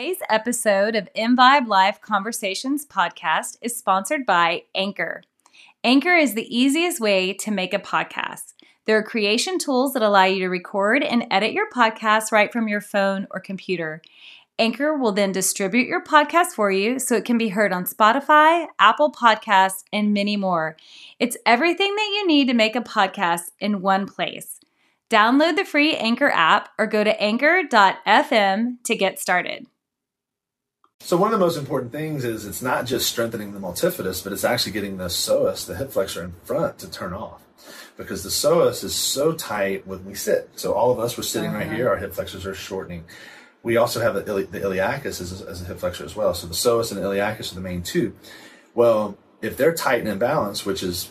Today's episode of InVibe Live Conversations podcast is sponsored by Anchor. Anchor is the easiest way to make a podcast. There are creation tools that allow you to record and edit your podcast right from your phone or computer. Anchor will then distribute your podcast for you so it can be heard on Spotify, Apple Podcasts, and many more. It's everything that you need to make a podcast in one place. Download the free Anchor app or go to anchor.fm to get started. So one of the most important things is it's not just strengthening the multifidus, but it's actually getting the psoas, the hip flexor in front, to turn off, because the psoas is so tight when we sit. So all of us, we're sitting right here, our hip flexors are shortening. We also have the iliacus as a hip flexor as well. So the psoas and the iliacus are the main two. Well, if they're tight and imbalanced, which is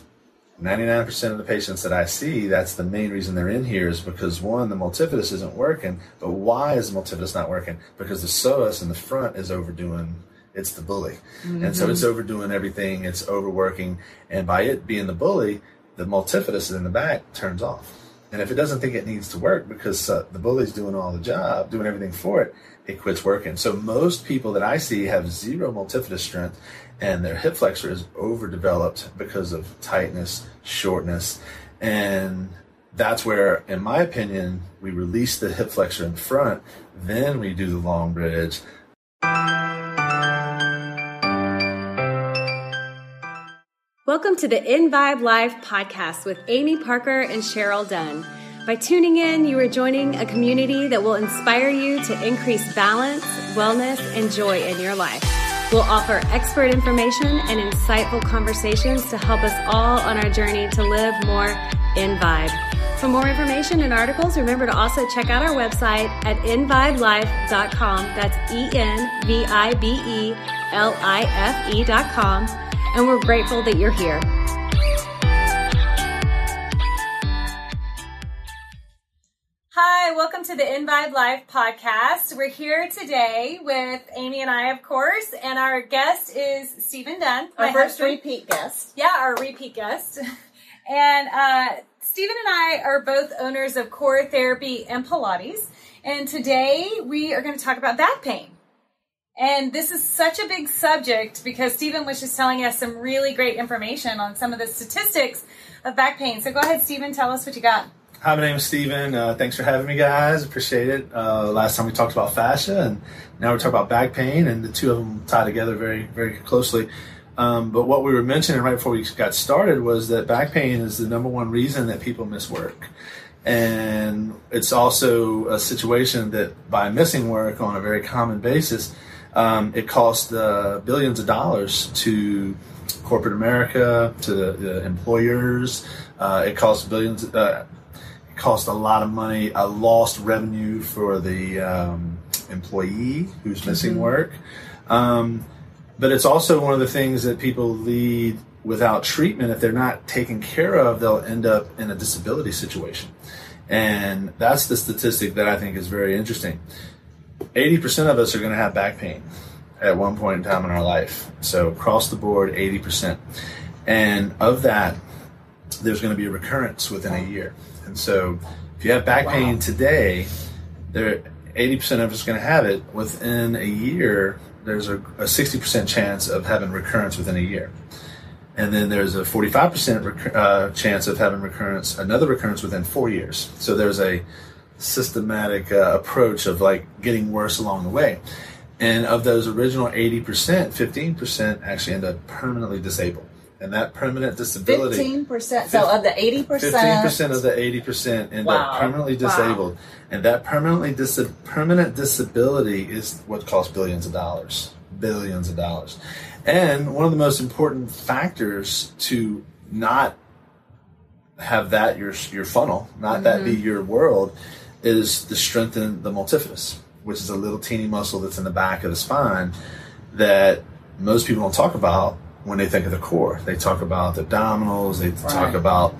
99% of the patients that I see, that's the main reason they're in here, is because, one, the multifidus isn't working. But why is the multifidus not working? Because the psoas in the front is overdoing, it's the bully. Mm-hmm. And so it's overdoing everything, it's overworking. And by it being the bully, the multifidus in the back turns off. And if it doesn't think it needs to work because the bully's doing all the job, doing everything for it, it quits working. So most people that I see have zero multifidus strength, and their hip flexor is overdeveloped because of tightness, shortness. And that's where, in my opinion, we release the hip flexor in front, then we do the Longbridge. Welcome to the InVibe Live podcast with Amy Parker and Cheryl Dunn. By tuning in, you are joining a community that will inspire you to increase balance, wellness, and joy in your life. We'll offer expert information and insightful conversations to help us all on our journey to live more InVibe. For more information and articles, remember to also check out our website at invibelife.com. That's invibelife.com. And we're grateful that you're here. Hi, welcome to the InVibe Live podcast. We're here today with Amy and I, of course, and our guest is Steven Dunn. Our first repeat guest. Yeah, our repeat guest. And Steven and I are both owners of Core Therapy and Pilates, and today we are going to talk about back pain. And this is such a big subject because Steven was just telling us some really great information on some of the statistics of back pain. So go ahead, Steven, tell us what you got. Hi, my name is Steven. Thanks for having me, guys. Appreciate it. Last time we talked about fascia, and now we're talking about back pain, and the two of them tie together very, very closely. But what we were mentioning right before we got started was that back pain is the number one reason that people miss work. And it's also a situation that by missing work on a very common basis, it costs billions of dollars to corporate America, to the employers. It costs billions. It costs a lot of money, a lost revenue for the employee who's missing work. But it's also one of the things that people lead without treatment. If they're not taken care of, they'll end up in a disability situation. And that's the statistic that I think is very interesting. 80% of us are going to have back pain at one point in time in our life. So across the board, 80%. And of that, there's going to be a recurrence within a year. And so if you have back pain today, 80% of us are going to have it. Within a year, there's a 60% chance of having recurrence within a year. And then there's a 45% chance of having another recurrence within 4 years. So there's a systematic approach of like getting worse along the way. And of those original 80%, 15% actually end up permanently disabled. And that permanent disability, 15%, so of the 80%, 15% of the 80% end up permanently disabled. Wow. And that permanent disability is what costs billions of dollars. And one of the most important factors to not have that your funnel, not that be your world, is to strengthen the multifidus, which is a little teeny muscle that's in the back of the spine that most people don't talk about when they think of the core. They talk about the abdominals, they talk about,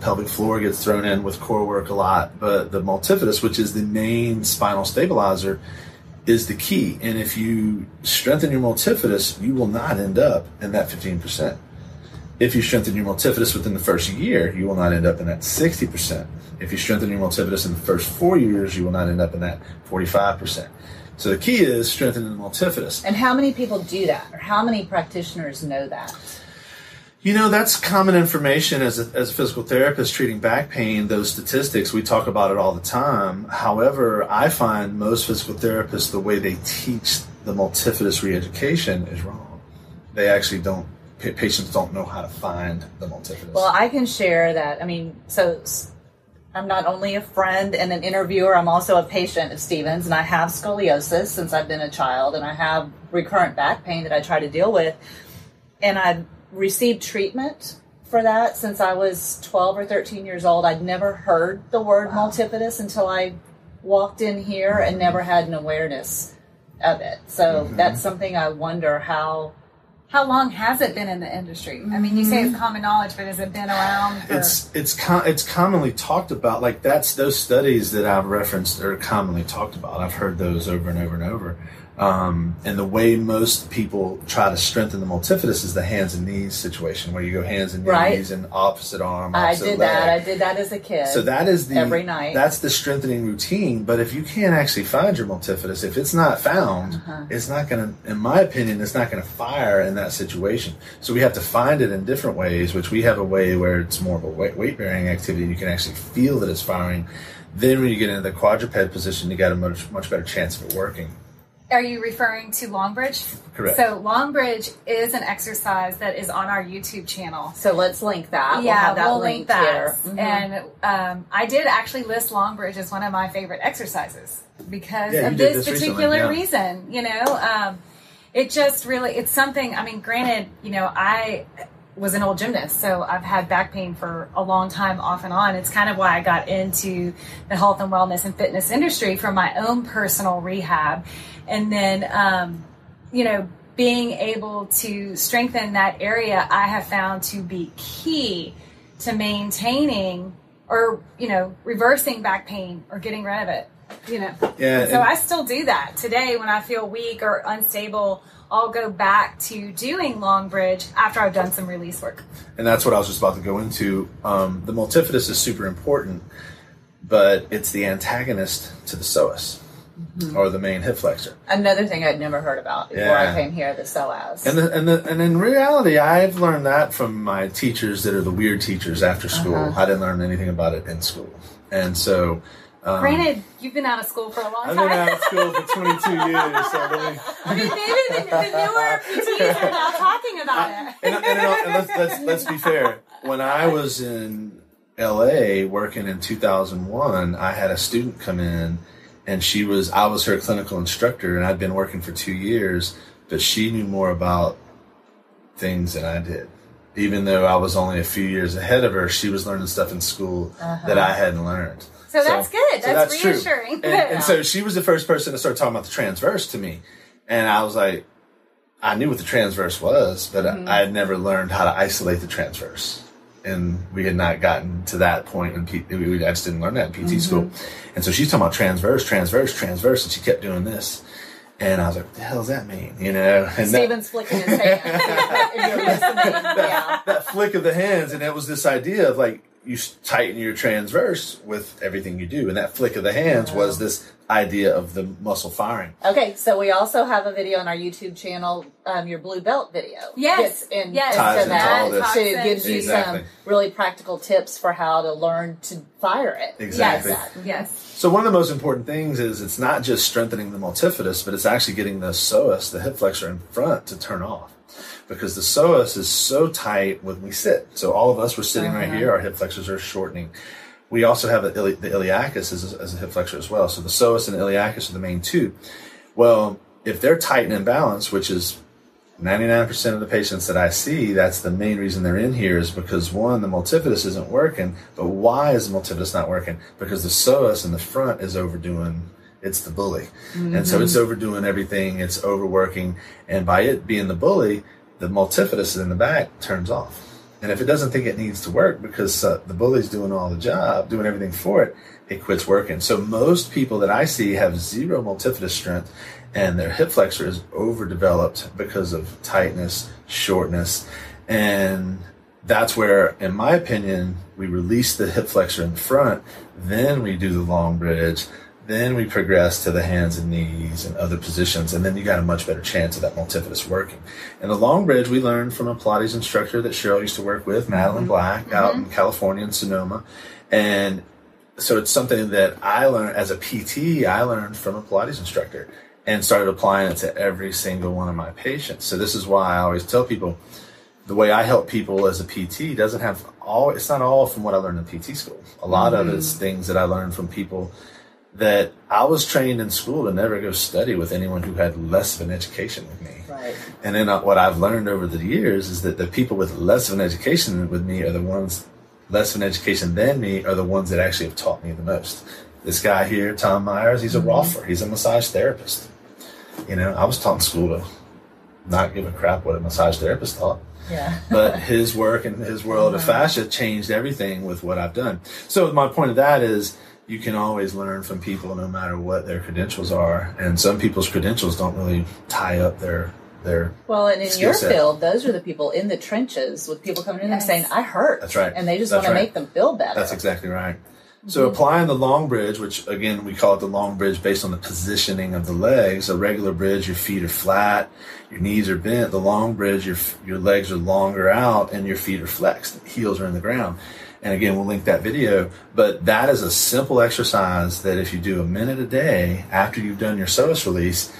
pelvic floor gets thrown in with core work a lot, but the multifidus, which is the main spinal stabilizer, is the key. And if you strengthen your multifidus, you will not end up in that 15%. If you strengthen your multifidus within the first year, you will not end up in that 60%. If you strengthen your multifidus in the first 4 years, you will not end up in that 45%. So the key is strengthening the multifidus. And how many people do that, or how many practitioners know that? You know, that's common information as a physical therapist treating back pain. Those statistics, we talk about it all the time. However, I find most physical therapists, the way they teach the multifidus re-education is wrong. They actually don't. Patients don't know how to find the multifidus. Well, I can share that. I mean, so I'm not only a friend and an interviewer, I'm also a patient of Steven's, and I have scoliosis since I've been a child, and I have recurrent back pain that I try to deal with, and I've received treatment for that since I was 12 or 13 years old. I'd never heard the word multifidus until I walked in here and never had an awareness of it. So that's something I wonder how long has it been in the industry? I mean, you say it's common knowledge, but has it been around? It's commonly talked about. Like those studies that I've referenced are commonly talked about. I've heard those over and over and over. And the way most people try to strengthen the multifidus is the hands and knees situation, where you go hands and knees and opposite arm. Opposite leg. I did that as a kid. So that is every night. That's the strengthening routine. But if you can't actually find your multifidus, if it's not found, it's not going to, in my opinion, it's not going to fire in that situation. So we have to find it in different ways, which we have a way where it's more of a weight-bearing activity. You can actually feel that it's firing. Then when you get into the quadruped position, you got a much, much better chance of it working. Are you referring to Longbridge? Correct. So Longbridge is an exercise that is on our YouTube channel. So let's link that. Yeah, we'll have that link there. Mm-hmm. And I did actually list Longbridge as one of my favorite exercises because of this particular reason. You know, it just really, it's something, I mean, granted, you know, I was an old gymnast, so I've had back pain for a long time off and on. It's kind of why I got into the health and wellness and fitness industry for my own personal rehab. And then, you know, being able to strengthen that area, I have found to be key to maintaining or, you know, reversing back pain or getting rid of it, you know. Yeah, so I still do that. Today, when I feel weak or unstable, I'll go back to doing Longbridge after I've done some release work. And that's what I was just about to go into. The multifidus is super important, but it's the antagonist to the psoas. Mm-hmm. Or the main hip flexor. Another thing I'd never heard about before I came here, the psoas. And in reality, I've learned that from my teachers that are the weird teachers after school. I didn't learn anything about it in school. And so... granted, you've been out of school for a long time. I've been out of school for 22 years. So I mean, maybe the newer PTs are now talking about it. Let's be fair. When I was in L.A. working in 2001, I had a student come in. And I was her clinical instructor, and I'd been working for 2 years, but she knew more about things than I did. Even though I was only a few years ahead of her, she was learning stuff in school that I hadn't learned. So that's good. That's reassuring. And so she was the first person to start talking about the transverse to me. And I was like, I knew what the transverse was, but I had never learned how to isolate the transverse. And we had not gotten to that point. And I just didn't learn that in PT school. And so she's talking about transverse. And she kept doing this. And I was like, what the hell does that mean? You know? And Steven's flicking his hand. That flick of the hands. And it was this idea of like, you tighten your transverse with everything you do. And that flick of the hands was this idea of the muscle firing. Okay, so we also have a video on our YouTube channel, your blue belt video. Yes. Ties into all this. It gives you some really practical tips for how to learn to fire it. Exactly. Yes. So one of the most important things is it's not just strengthening the multifidus, but it's actually getting the psoas, the hip flexor in front, to turn off. Because the psoas is so tight when we sit. So all of us, we're sitting right here. Our hip flexors are shortening. We also have the iliacus as a hip flexor as well. So the psoas and the iliacus are the main two. Well, if they're tight and imbalanced, which is 99% of the patients that I see, that's the main reason they're in here is because, one, the multifidus isn't working. But why is the multifidus not working? Because the psoas in the front is overdoing. It's the bully. Mm-hmm. And so it's overdoing everything. It's overworking. And by it being the bully, the multifidus in the back turns off. And if it doesn't think it needs to work because the bully's doing all the job, doing everything for it, it quits working. So most people that I see have zero multifidus strength, and their hip flexor is overdeveloped because of tightness, shortness. And that's where, in my opinion, we release the hip flexor in front, then we do the Longbridge, Then we progress to the hands and knees and other positions, and then you got a much better chance of that multifidus working. In the Longbridge, we learned from a Pilates instructor that Cheryl used to work with, Madeline Black, out in California in Sonoma. And so it's something that I learned as a PT, I learned from a Pilates instructor and started applying it to every single one of my patients. So this is why I always tell people the way I help people as a PT doesn't have all, it's not all from what I learned in PT school. A lot of it's things that I learned from people that I was trained in school to never go study with anyone who had less of an education with me. Right. And then what I've learned over the years is that the people with less of an education with me are the ones less of an education than me are the ones that actually have taught me the most. This guy here, Tom Myers, he's a rolfer. He's a massage therapist. You know, I was taught in school to not give a crap what a massage therapist taught. Yeah. But his work and his world of fascia changed everything with what I've done. So my point of that is, you can always learn from people no matter what their credentials are. And some people's credentials don't really tie up their well, and in your field, those are the people in the trenches with people coming in and saying, I hurt. That's right. And they just want to make them feel better. That's exactly right. So applying the Longbridge, which again, we call it the Longbridge based on the positioning of the legs. A regular bridge, your feet are flat, your knees are bent. The Longbridge, your legs are longer out and your feet are flexed. Heels are in the ground. And again, we'll link that video, but that is a simple exercise that if you do a minute a day after you've done your psoas release,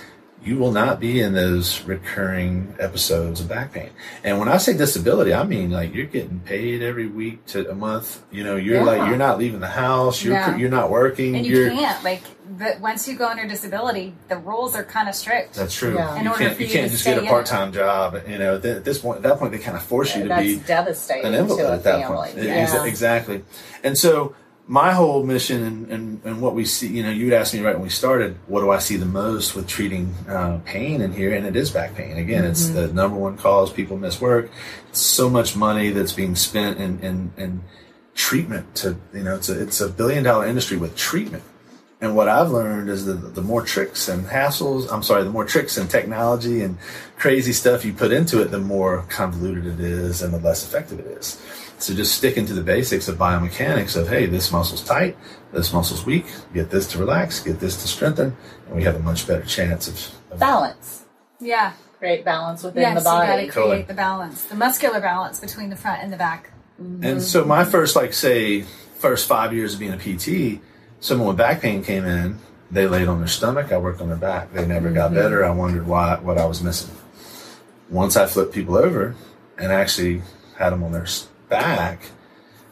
you will not be in those recurring episodes of back pain. And when I say disability, I mean like you're getting paid every week to a month. You know, you're like, you're not leaving the house. You're not working. And you can't once you go under disability, the rules are kind of strict. That's true. Yeah. You can't just get a part-time job. You know, at that point, they kind of force you to be devastating an invalid to a family. Point. Yeah. Exactly. And so my whole mission and what we see, you know, you'd ask me right when we started, what do I see the most with treating pain in here? And it is back pain. Again, it's the number one cause people miss work. It's so much money that's being spent in treatment to, you know, it's a $1 billion industry with treatment. And what I've learned is that the more tricks and the more tricks and technology and crazy stuff you put into it, the more convoluted it is and the less effective it is. So just sticking to the basics of biomechanics of, hey, this muscle's tight, this muscle's weak, get this to relax, get this to strengthen, and we have a much better chance of balance. Yeah. Great balance within the body. Yes, you got to create the balance, the muscular balance between the front and the back. Mm-hmm. And so my first 5 years of being a PT, someone with back pain came in, they laid on their stomach, I worked on their back. They never got better. I wondered what I was missing. Once I flipped people over and actually had them on their back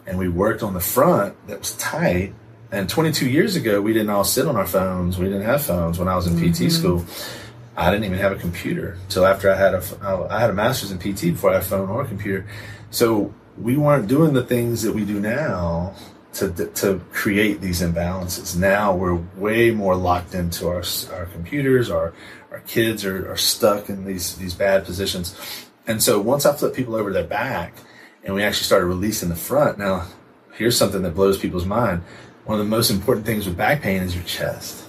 and we worked on the front that was tight. And 22 years ago, we didn't all sit on our phones. We didn't have phones. When I was in PT school, I didn't even have a computer till after I had a master's in PT before I had a phone or a computer. So we weren't doing the things that we do now to create these imbalances. Now we're way more locked into our computers. Our kids are stuck in these bad positions. And so once I flip people over their back, and we actually started releasing the front. Now, here's something that blows people's mind. One of the most important things with back pain is your chest.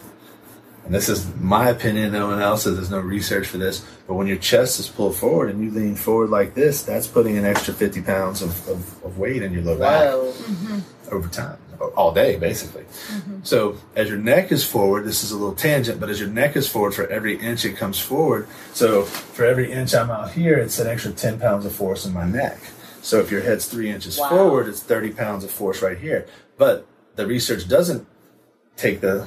And this is my opinion. No one else says, there's no research for this. But when your chest is pulled forward and you lean forward like this, that's putting an extra 50 pounds of weight in your low back over time, all day, basically. So as your neck is forward, this is a little tangent, but as your neck is forward, for every inch it comes forward. So for every inch I'm out here, it's an extra 10 pounds of force in my neck. So if your head's 3 inches forward, it's 30 pounds of force right here. But the research doesn't take down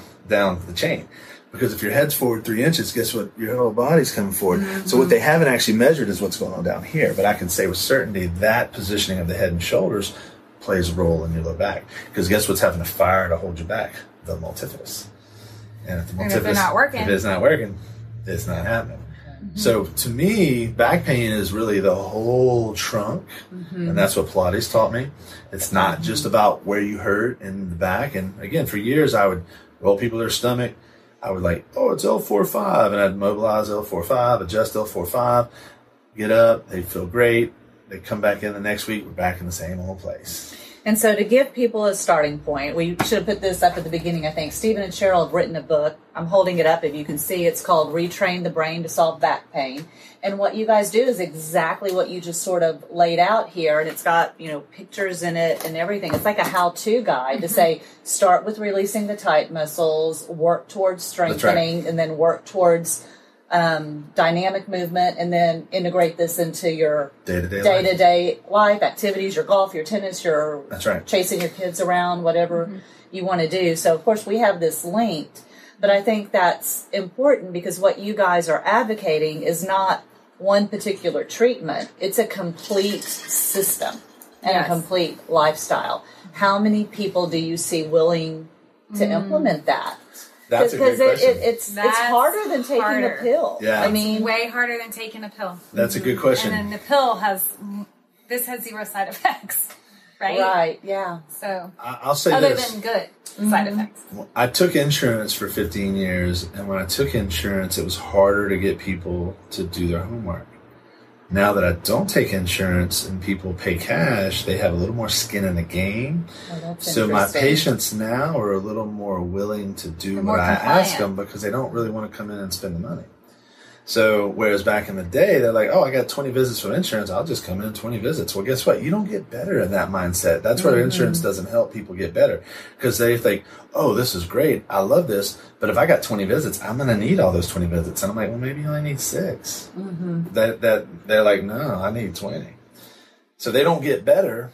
the chain, because if your head's forward 3 inches, guess what? Your whole body's coming forward. So what they haven't actually measured is what's going on down here. But I can say with certainty that positioning of the head and shoulders plays a role in your low back, because guess what's having to fire to hold you back? The multifidus. And if the multifidus is not working, it's not happening. So to me, back pain is really the whole trunk, and that's what Pilates taught me. It's not just about where you hurt in the back. And again, for years, I would roll people their stomach. I would it's L4-5, and I'd mobilize L4-5, adjust L4-5, get up, they'd feel great. They'd come back in the next week, we're back in the same old place. And so to give people a starting point, we should have put this up at the beginning, I think. Steven and Cheryl have written a book. I'm holding it up if you can see. It's called Retrain the Brain to Solve Back Pain. And what you guys do is exactly what you just sort of laid out here. And it's got, you know, pictures in it and everything. It's like a how-to guide to say, start with releasing the tight muscles, work towards strengthening, and then work towards dynamic movement, and then integrate this into your day-to-day life activities, your golf, your tennis, your chasing your kids around, whatever you want to do. So, of course, we have this linked, but I think that's important because what you guys are advocating is not one particular treatment. It's a complete system and a complete lifestyle. How many people do you see willing to implement that? That's a good question. It's harder than taking a pill. Yeah. I mean, it's way harder than taking a pill. That's a good question. And then the pill has zero side effects, right? Right. Yeah. So I'll say other than good side effects. I took insurance for 15 years, and when I took insurance, it was harder to get people to do their homework. Now that I don't take insurance and people pay cash, they have a little more skin in the game. Oh, that's so my patients now are a little more willing to do what I ask them because they don't really want to come in and spend the money. So whereas back in the day, they're like, oh, I got 20 visits from insurance. I'll just come in 20 visits. Well, guess what? You don't get better in that mindset. That's where insurance doesn't help people get better because they think, oh, this is great. I love this. But if I got 20 visits, I'm going to need all those 20 visits. And I'm like, well, maybe you only need 6. That they're like, no, I need 20. So they don't get better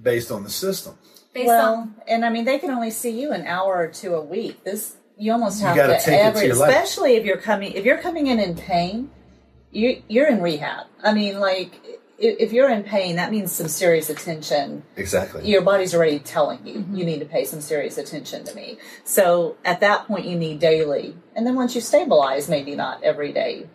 based on the system. And I mean, they can only see you an hour or two a week. You almost have to take it to your life. Especially if you're coming in pain, you're in rehab. I mean, like if you're in pain, that means some serious attention. Exactly. Your body's already telling you, you need to pay some serious attention to me. So at that point you need daily. And then once you stabilize, maybe not every day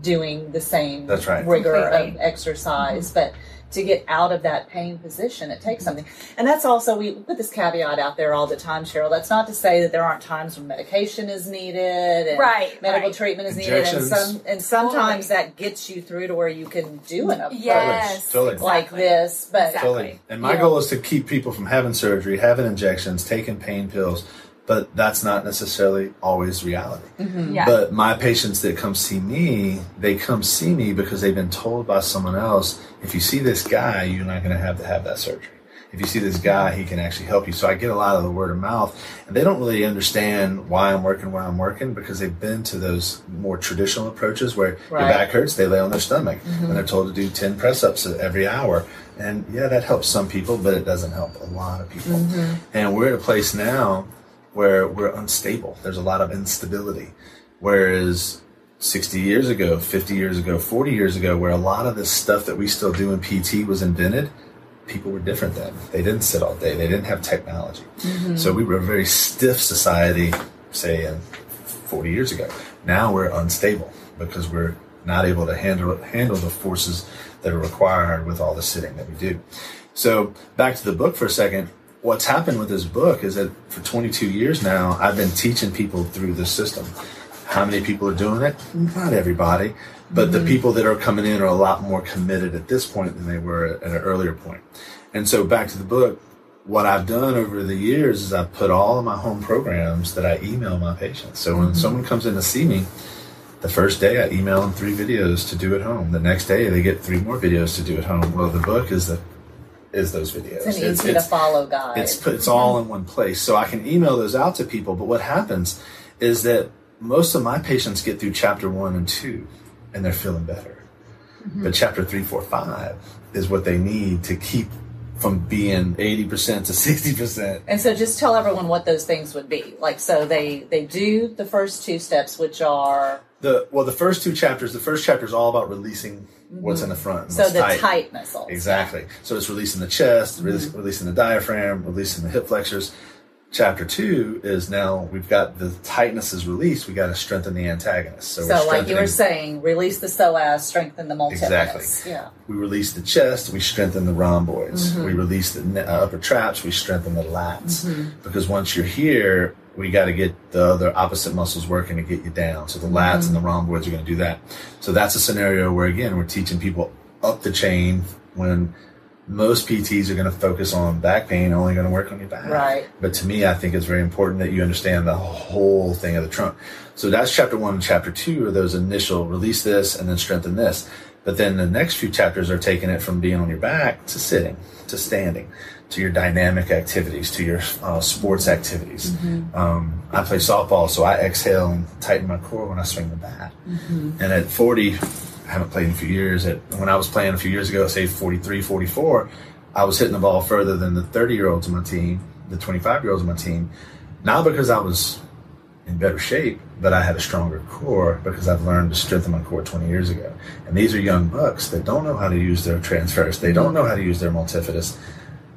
doing the same rigor of exercise, but to get out of that pain position, it takes something. And that's also, we put this caveat out there all the time, Cheryl. That's not to say that there aren't times when medication is needed and medical treatment is needed. And sometimes that gets you through to where you can do an approach like this. But And my goal is to keep people from having surgery, having injections, taking pain pills. But that's not necessarily always reality. But my patients that come see me, they come see me because they've been told by someone else, if you see this guy, you're not going to have that surgery. If you see this guy, he can actually help you. So I get a lot of the word of mouth. And they don't really understand why I'm working where I'm working because they've been to those more traditional approaches where your back hurts, they lay on their stomach. And they're told to do 10 press-ups every hour. And, yeah, that helps some people, but it doesn't help a lot of people. And we're at a place now where we're unstable. There's a lot of instability. Whereas 60 years ago, 50 years ago, 40 years ago, where a lot of this stuff that we still do in PT was invented, people were different then. They didn't sit all day. They didn't have technology. So we were a very stiff society, say, 40 years ago. Now we're unstable because we're not able to handle the forces that are required with all the sitting that we do. So back to the book for a second. What's happened with this book is that for 22 years now, I've been teaching people through this system. How many people are doing it? Not everybody. But the people that are coming in are a lot more committed at this point than they were at an earlier point. And so back to the book, what I've done over the years is I've put all of my home programs that I email my patients. So when someone comes in to see me, the first day I email them 3 videos to do at home. The next day they get 3 more videos to do at home. Well, the book is those videos. It's an easy to follow guide. It's all in one place. So I can email those out to people. But what happens is that most of my patients get through chapter 1 and 2 and they're feeling better. But chapter 3, 4, 5 is what they need to keep from being 80% to 60%. And so just tell everyone what those things would be. Like, so they do the first 2 steps, which are... the first 2 chapters, the first chapter is all about releasing what's in the front. So the tight muscles. Exactly. So it's releasing the chest, releasing the diaphragm, releasing the hip flexors. Chapter 2 is now we've got the tightness is released. We got to strengthen the antagonist. So like you were saying, release the psoas, strengthen the multifidus. Exactly. Yeah. We release the chest. We strengthen the rhomboids. We release the upper traps. We strengthen the lats. Because once you're here, we got to get the other opposite muscles working to get you down. So the lats and the rhomboids are going to do that. So that's a scenario where, again, we're teaching people up the chain when most PTs are going to focus on back pain, only going to work on your back. Right. But to me, I think it's very important that you understand the whole thing of the trunk. So that's chapter 1 and chapter 2 are those initial release this and then strengthen this. But then the next few chapters are taking it from being on your back to sitting, to standing, to your dynamic activities, to your sports activities. Mm-hmm. I play softball, so I exhale and tighten my core when I swing the bat. Mm-hmm. And at 40, I haven't played in a few years. When I was playing a few years ago, say 43, 44, I was hitting the ball further than the 30-year-olds on my team, the 25-year-olds on my team. Not because I was in better shape, but I had a stronger core because I've learned to strengthen my core 20 years ago. And these are young bucks that don't know how to use their transverse. They don't know how to use their multifidus.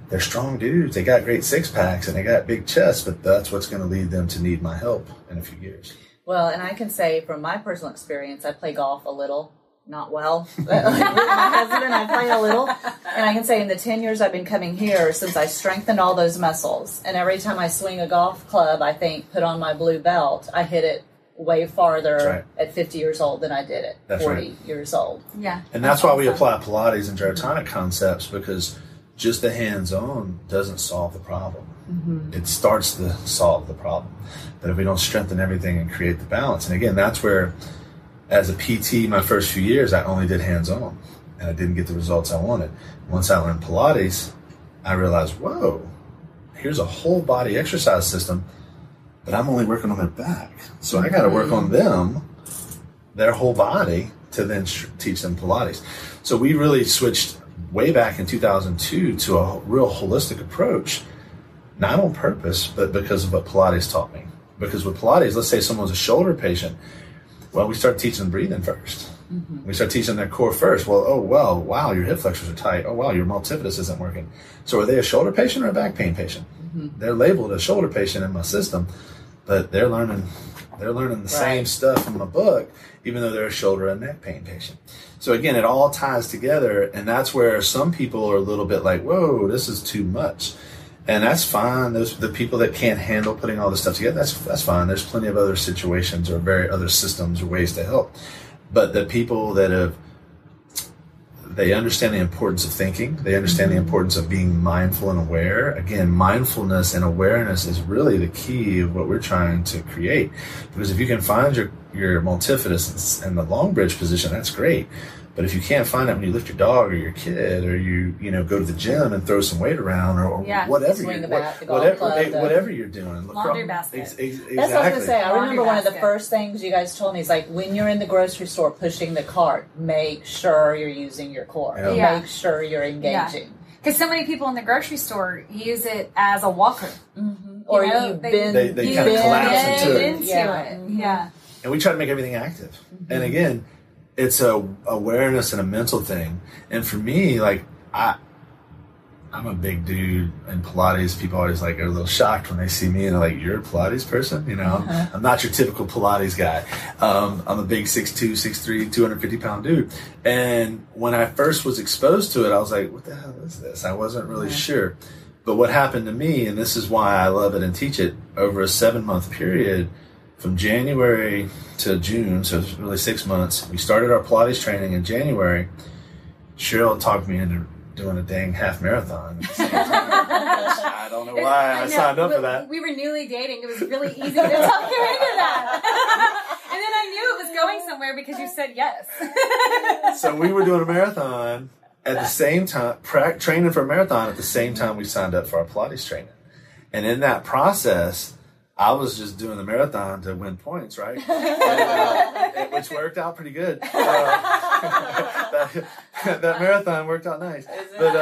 They're strong dudes. They got great six-packs and they got big chests, but that's what's going to lead them to need my help in a few years. Well, and I can say from my personal experience, I play golf a little. Not well, but with my husband, I play a little. And I can say in the 10 years I've been coming here, since I strengthened all those muscles, and every time I swing a golf club, I think, put on my blue belt, I hit it way farther at 50 years old than I did at 40 years old. Yeah. And that's why we apply Pilates and gyrotonic concepts, because just the hands-on doesn't solve the problem. Mm-hmm. It starts to solve the problem. But if we don't strengthen everything and create the balance, and again, that's where... As a PT, my first few years, I only did hands-on, and I didn't get the results I wanted. Once I learned Pilates, I realized, whoa, here's a whole body exercise system, but I'm only working on their back. So I got to work on them, their whole body, to then teach them Pilates. So we really switched way back in 2002 to a real holistic approach, not on purpose, but because of what Pilates taught me. Because with Pilates, let's say someone's a shoulder patient, well, we start teaching breathing first. Mm-hmm. We start teaching their core first. Well, your hip flexors are tight. Oh, wow, your multifidus isn't working. So are they a shoulder patient or a back pain patient? Mm-hmm. They're labeled a shoulder patient in my system, but they're learning the same stuff in my book, even though they're a shoulder and neck pain patient. So again, it all ties together, and that's where some people are a little bit like, whoa, this is too much. And that's fine. Those the people that can't handle putting all this stuff together, that's fine. There's plenty of other situations or very other systems or ways to help. But the people that they understand the importance of thinking. They understand the importance of being mindful and aware. Again, mindfulness and awareness is really the key of what we're trying to create. Because if you can find your multifidus in the Longbridge position, that's great. But if you can't find it when you lift your dog or your kid, or you go to the gym and throw some weight around, or whatever you're doing, laundry basket. Exactly. That's what I was gonna say. I remember one of the first things you guys told me is like when you're in the grocery store pushing the cart, make sure you're using your core. Yeah. Yeah. Make sure you're engaging. Because so many people in the grocery store use it as a walker, or they kind of collapse into it. Yeah, and we try to make everything active, and again. It's a awareness and a mental thing. And for me, like I'm a big dude in Pilates. People always like are a little shocked when they see me and they're like, you're a Pilates person? You know, I'm not your typical Pilates guy. I'm a big 6'2", 6'3", 250-pound dude. And when I first was exposed to it, I was like, what the hell is this? I wasn't really sure. But what happened to me, and this is why I love it and teach it, over a 7-month period, from January to June, so it's really 6 months, we started our Pilates training in January. Cheryl talked me into doing a dang half marathon. I don't know why I signed up for that. We were newly dating. It was really easy to talk you into that. And then I knew it was going somewhere because you said yes. So we were doing a marathon at the same time, training for a marathon at the same time we signed up for our Pilates training. And in that process, I was just doing the marathon to win points, right? Which worked out pretty good. That marathon worked out nice. It's kind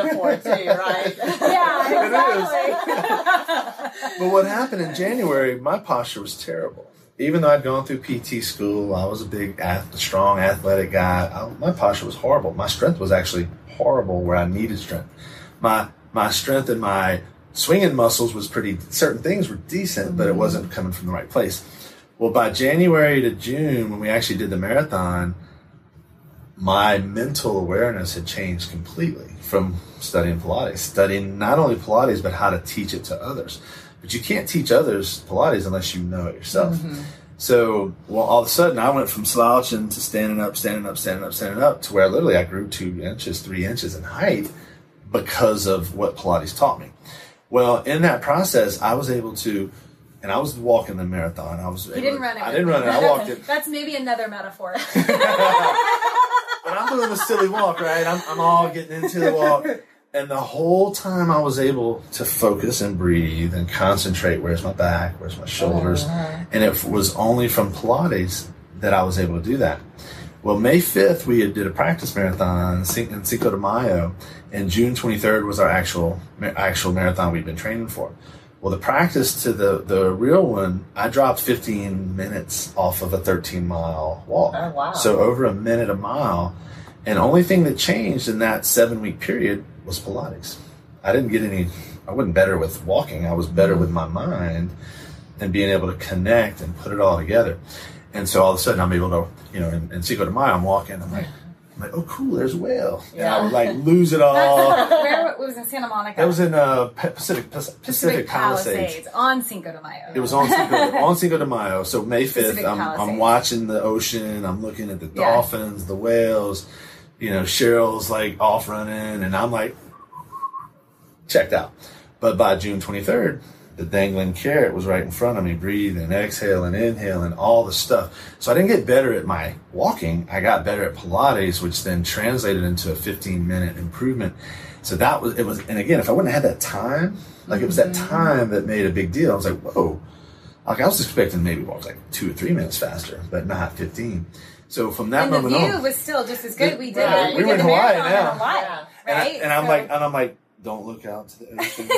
of a metaphor too, right? Yeah, exactly. But what happened in January, my posture was terrible. Even though I'd gone through PT school, I was a big, strong, athletic guy. My posture was horrible. My strength was actually horrible where I needed strength. My strength and my swinging muscles was pretty, certain things were decent, but it wasn't coming from the right place. Well, by January to June, when we actually did the marathon, my mental awareness had changed completely from studying Pilates, studying not only Pilates, but how to teach it to others. But you can't teach others Pilates unless you know it yourself. Mm-hmm. So, all of a sudden, I went from slouching to standing up, to where literally I grew 2 inches, 3 inches in height. because of what Pilates taught me. Well, in that process, I was able to, and I was walking the marathon. I didn't run it. I walked it. That's maybe another metaphor. But I'm doing a silly walk, right? I'm all getting into the walk. And the whole time I was able to focus and breathe and concentrate. Where's my back? Where's my shoulders? And it was only from Pilates that I was able to do that. Well, May 5th, we did a practice marathon in Cinco de Mayo, and June 23rd was our actual marathon we'd been training for. Well, the practice to the real one, I dropped 15 minutes off of a 13-mile walk. Oh, wow. So over a minute a mile. And the only thing that changed in that 7-week period was Pilates. I wasn't better with walking. I was better with my mind and being able to connect and put it all together. And so all of a sudden I'm able to, in Cinco de Mayo, I'm walking. I'm like, oh, cool, there's a whale. And I would, lose it all. Where was in Santa Monica? That was in Pacific Palisades. On Cinco de Mayo. It was on Cinco de Mayo. So May 5th, I'm watching the ocean. I'm looking at the dolphins, the whales. Cheryl's, off running. And I'm, checked out. But by June 23rd, the dangling carrot was right in front of me, breathing, exhaling, inhaling, all the stuff. So I didn't get better at my walking. I got better at Pilates, which then translated into a 15-minute improvement. So that was, and again, if I wouldn't have had that time, it was that time that made a big deal. I was like, whoa. I was expecting maybe walk 2 or 3 minutes faster, but not 15. So from that moment on. And the view was still just as good. We did. Right. We were in Hawaii now. And I'm like, don't look out to the ocean.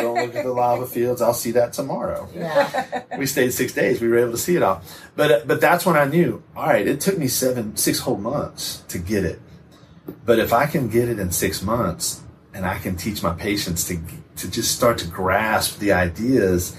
Don't look at the lava fields. I'll see that tomorrow. Yeah. We stayed 6 days. We were able to see it all. But that's when I knew, all right, it took me 6 whole months to get it. But if I can get it in 6 months and I can teach my patients to just start to grasp the ideas,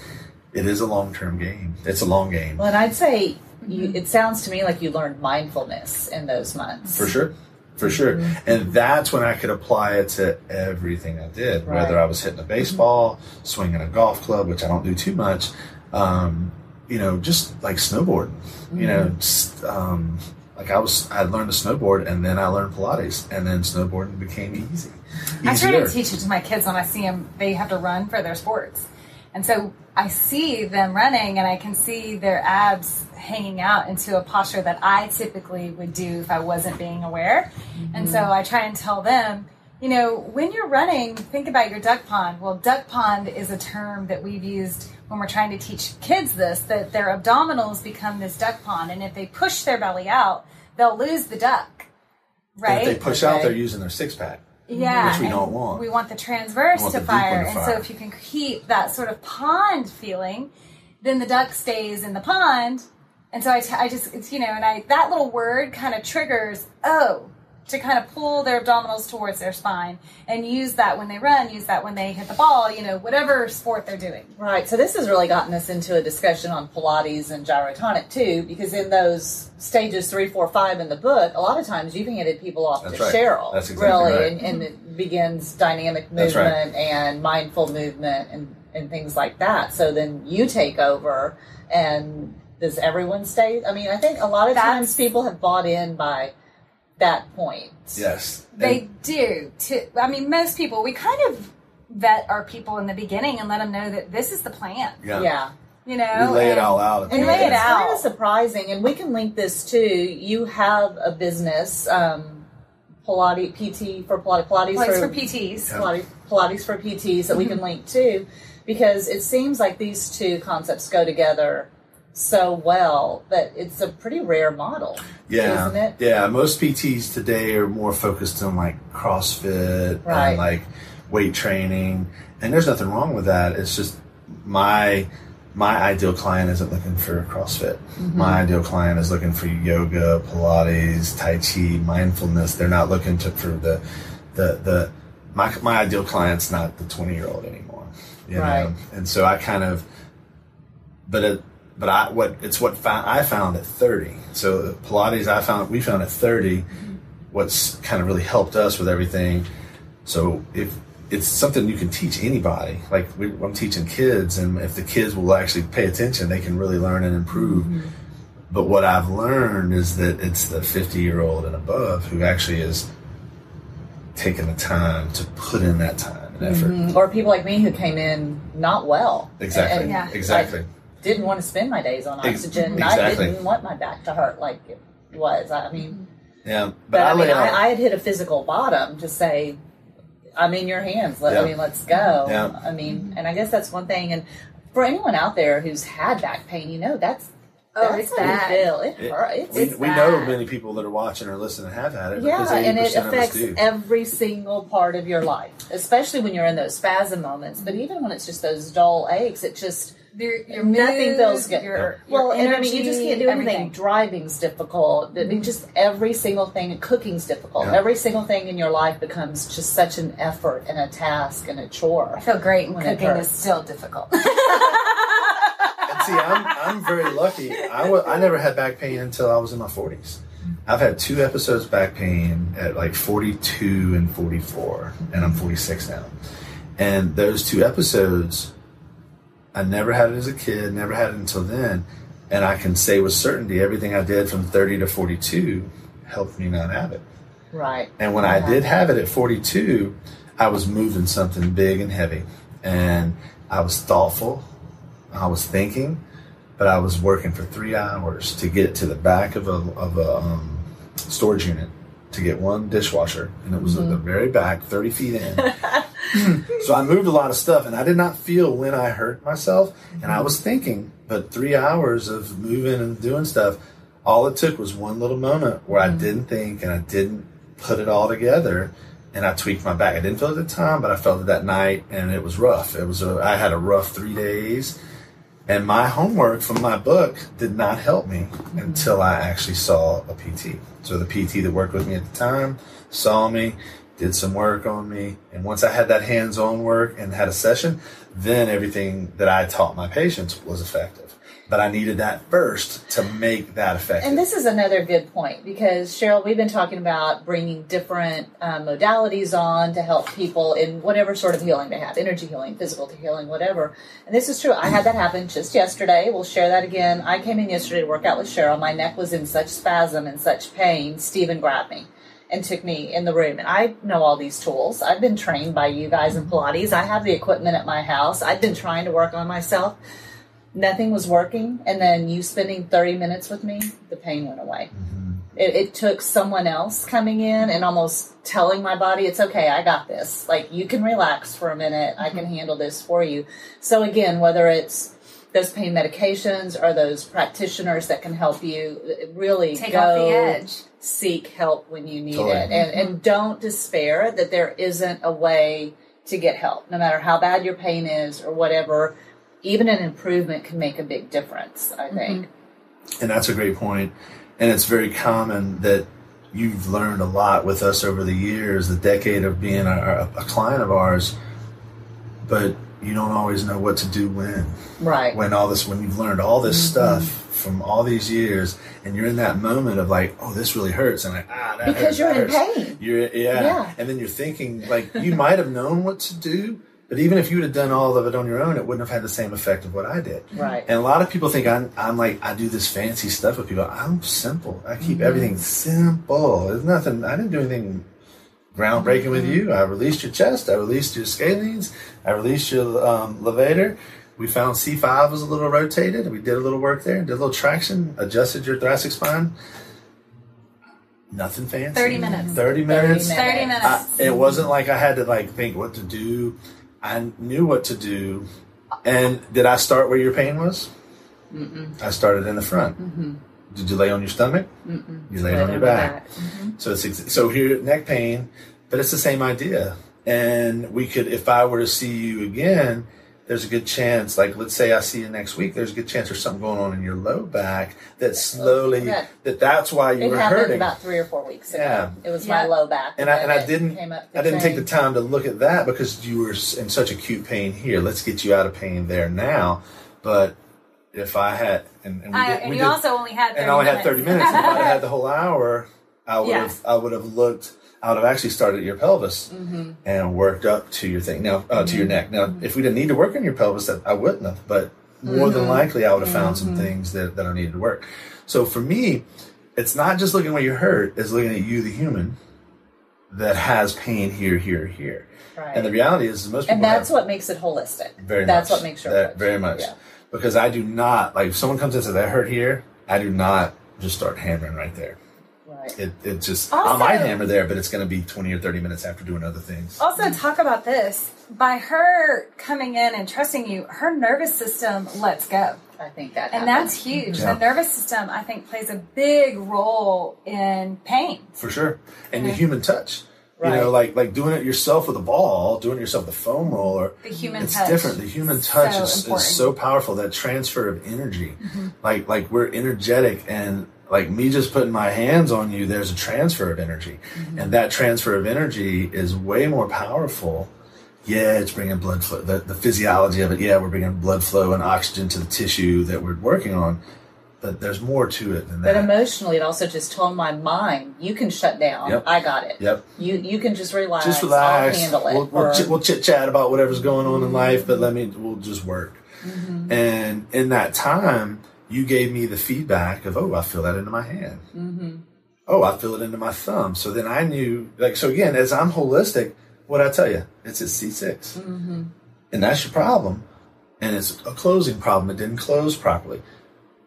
it is a long-term game. It's a long game. Well, and I'd say it sounds to me like you learned mindfulness in those months. For sure. Mm-hmm. And that's when I could apply it to everything I did, whether I was hitting a baseball, swinging a golf club, which I don't do too much, just like snowboarding, I learned to snowboard, and then I learned Pilates, and then snowboarding became easier. I try to teach it to my kids when I see them, they have to run for their sports. And so I see them running, and I can see their abs hanging out into a posture that I typically would do if I wasn't being aware. Mm-hmm. And so I try and tell them, when you're running, think about your duck pond. Well, duck pond is a term that we've used when we're trying to teach kids this, that their abdominals become this duck pond. And if they push their belly out, they'll lose the duck, right? And if they push out, they're using their six-pack. Yeah, which we don't want. We want the transverse to fire. And so if you can keep that sort of pond feeling, then the duck stays in the pond. And so I just, it's, and that little word kind of triggers, to kind of pull their abdominals towards their spine and use that when they run, use that when they hit the ball, whatever sport they're doing. Right. So this has really gotten us into a discussion on Pilates and gyrotonic too, because in those stages 3, 4, 5 in the book, a lot of times you've handed people off Cheryl. That's exactly really, right. And it begins dynamic movement and mindful movement and things like that. So then you take over, and does everyone stay? I mean, I think a lot of times people have bought in by that point. Yes. They do. Most people, we kind of vet our people in the beginning and let them know that this is the plan. Yeah. We lay it all out. And lay it out. It's kind of surprising, and we can link this too. You have a business, Pilates for PTs that we can link too, because it seems like these two concepts go together so well, but it's a pretty rare model, isn't it? Yeah, most PTs today are more focused on CrossFit and weight training, and there's nothing wrong with that. It's just my ideal client isn't looking for CrossFit. My ideal client is looking for yoga, Pilates, Tai Chi, mindfulness. They're not looking for the my ideal client's not the 20-year-old anymore, know? And so I kind of, I found at 30. So Pilates, we found at 30. What's kind of really helped us with everything. So if it's something you can teach anybody, I'm teaching kids, and if the kids will actually pay attention, they can really learn and improve. But what I've learned is that it's the 50-year-old and above who actually is taking the time to put in that time and effort. Mm-hmm. Or people like me who came in not well. Exactly. Exactly. I didn't want to spend my days on oxygen. Exactly. I didn't want my back to hurt like it was. I mean, yeah, but I had hit a physical bottom to say, I'm in your hands. Let's go. Yeah. I mean, and I guess that's one thing. And for anyone out there who's had back pain, you know, that's it's bad. It hurts. We know many people that are watching or listening have had it. Yeah, and it affects every single part of your life, especially when you're in those spasm moments. But even when it's just those dull aches, it just nothing feels good. Your energy, I mean, you just can't do anything. Driving's difficult. I mean, just every single thing. Cooking's difficult. Yeah. Every single thing in your life becomes just such an effort and a task and a chore. I feel great when cooking is still difficult. See, I'm very lucky. I never had back pain until I was in my 40s. I've had 2 episodes of back pain at like 42 and 44, and I'm 46 now. And those 2 episodes, I never had it as a kid, never had it until then. And I can say with certainty everything I did from 30 to 42 helped me not have it. Right. And when I did have it at 42, I was moving something big and heavy. And I was thoughtful. I was thinking, but I was working for 3 hours to get to the back of a storage unit to get one dishwasher, and it was at the very back, 30 feet in. So I moved a lot of stuff, and I did not feel when I hurt myself, and I was thinking, but 3 hours of moving and doing stuff, all it took was one little moment where I didn't think, and I didn't put it all together, and I tweaked my back. I didn't feel it at the time, but I felt it that night, and it was rough. I had a rough 3 days. And my homework from my book did not help me until I actually saw a PT. So the PT that worked with me at the time saw me, did some work on me. And once I had that hands-on work and had a session, then everything that I taught my patients was effective. But I needed that first to make that effective. And this is another good point because, Cheryl, we've been talking about bringing different modalities on to help people in whatever sort of healing they have, energy healing, physical healing, whatever. And this is true. I had that happen just yesterday. We'll share that again. I came in yesterday to work out with Cheryl. My neck was in such spasm and such pain. Steven grabbed me and took me in the room. And I know all these tools. I've been trained by you guys in Pilates. I have the equipment at my house. I've been trying to work on myself. Nothing was working, and then you spending 30 minutes with me, the pain went away. It took someone else coming in and almost telling my body, it's okay, I got this. Like, you can relax for a minute. I can handle this for you. So, again, whether it's those pain medications or those practitioners that can help you, really take off the edge. Seek help when you need it. And don't despair that there isn't a way to get help, no matter how bad your pain is or whatever. Even an improvement can make a big difference, I think. And that's a great point. And it's very common that you've learned a lot with us over the years, the decade of being a client of ours, but you don't always know what to do when. Right. When you've learned all this stuff from all these years, and you're in that moment of like, oh, this really hurts, and like, that because hurts, in pain. Yeah. And then you're thinking, like, you might have known what to do, but even if you would have done all of it on your own, it wouldn't have had the same effect of what I did. Right. And a lot of people think I'm like, I do this fancy stuff with people. I'm simple. I keep everything simple. There's nothing. I didn't do anything groundbreaking with you. I released your chest. I released your scalenes. I released your levator. We found C5 was a little rotated. We did a little work there. Did a little traction. Adjusted your thoracic spine. Nothing fancy. 30 minutes. It wasn't like I had to think what to do. I knew what to do. And did I start where your pain was? Mm-mm. I started in the front. Mm-hmm. Did you lay on your stomach? Mm-mm. You laid on your back. Mm-hmm. So so here, neck pain, but it's the same idea. And we could, if I were to see you again, there's a good chance, let's say I see you next week, there's a good chance there's something going on in your low back that slowly, that's why you were hurting. It happened about 3 or 4 weeks ago. Yeah. It was my low back. And I didn't take the time to look at that because you were in such acute pain here. Let's get you out of pain there now. But if I had, I only had 30 minutes. If I had the whole hour, I would have looked. I would have actually started at your pelvis and worked up to your thing. Now to your neck. Now, if we didn't need to work on your pelvis, I wouldn't have. But more than likely, I would have found some things that I needed to work. So for me, it's not just looking where you hurt; it's looking at you, the human, that has pain here, here, here. Right. And the reality is most people And that's what makes it holistic. Very much. That's what makes your approach. Very much. Yeah. Because I do not, like if someone comes in and says, I hurt here, I do not just start hammering right there. Right. It just, also, I might hammer there, but it's going to be 20 or 30 minutes after doing other things. Also talk about this. By her coming in and trusting you, her nervous system lets go. I think that happens. And that's huge. Yeah. The nervous system, I think, plays a big role in pain. For sure. And the human touch. Right. You know, like doing it yourself with a ball, doing it yourself with a foam roller. The human touch. It's different. The human touch is so powerful. That transfer of energy. Mm-hmm. Like we're energetic, and like me just putting my hands on you, there's a transfer of energy. Mm-hmm. And that transfer of energy is way more powerful. Yeah, it's bringing blood flow. The physiology of it, yeah, we're bringing blood flow and oxygen to the tissue that we're working on. But there's more to it than that. But emotionally, it also just told my mind, you can shut down. Yep. I got it. Yep. You can just relax. Just relax. I'll handle it. We'll chit-chat about whatever's going on in life, but we'll just work. Mm-hmm. And in that time, you gave me the feedback of, oh, I feel that into my hand. Mm-hmm. Oh, I feel it into my thumb. So then I knew, so again, as I'm holistic, what'd I tell you? It's at C6. Mm-hmm. And that's your problem. And it's a closing problem. It didn't close properly.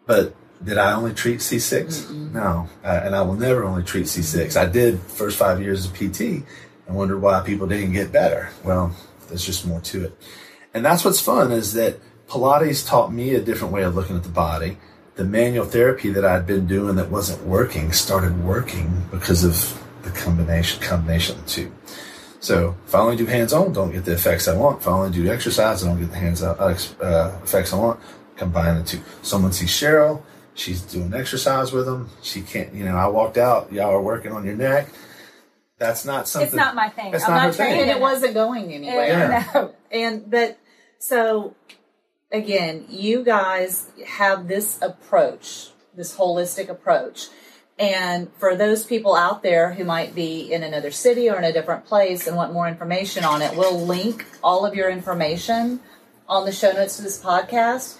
But did I only treat C6? Mm-mm. No. And I will never only treat C6. I did first 5 years of PT and wondered why people didn't get better. Well, there's just more to it. And that's what's fun is that Pilates taught me a different way of looking at the body. The manual therapy that I'd been doing that wasn't working started working because of the combination of the two. So if I only do hands-on, don't get the effects I want. If I only do exercise, I don't get the hands-on effects I want. Combine the two. Someone sees Cheryl. She's doing exercise with them. She can't, I walked out. Y'all are working on your neck. That's not something. It's not my thing. I'm not training. And it wasn't going anywhere. Yeah. No. So again, you guys have this approach, this holistic approach. And for those people out there who might be in another city or in a different place and want more information on it, we'll link all of your information on the show notes to this podcast.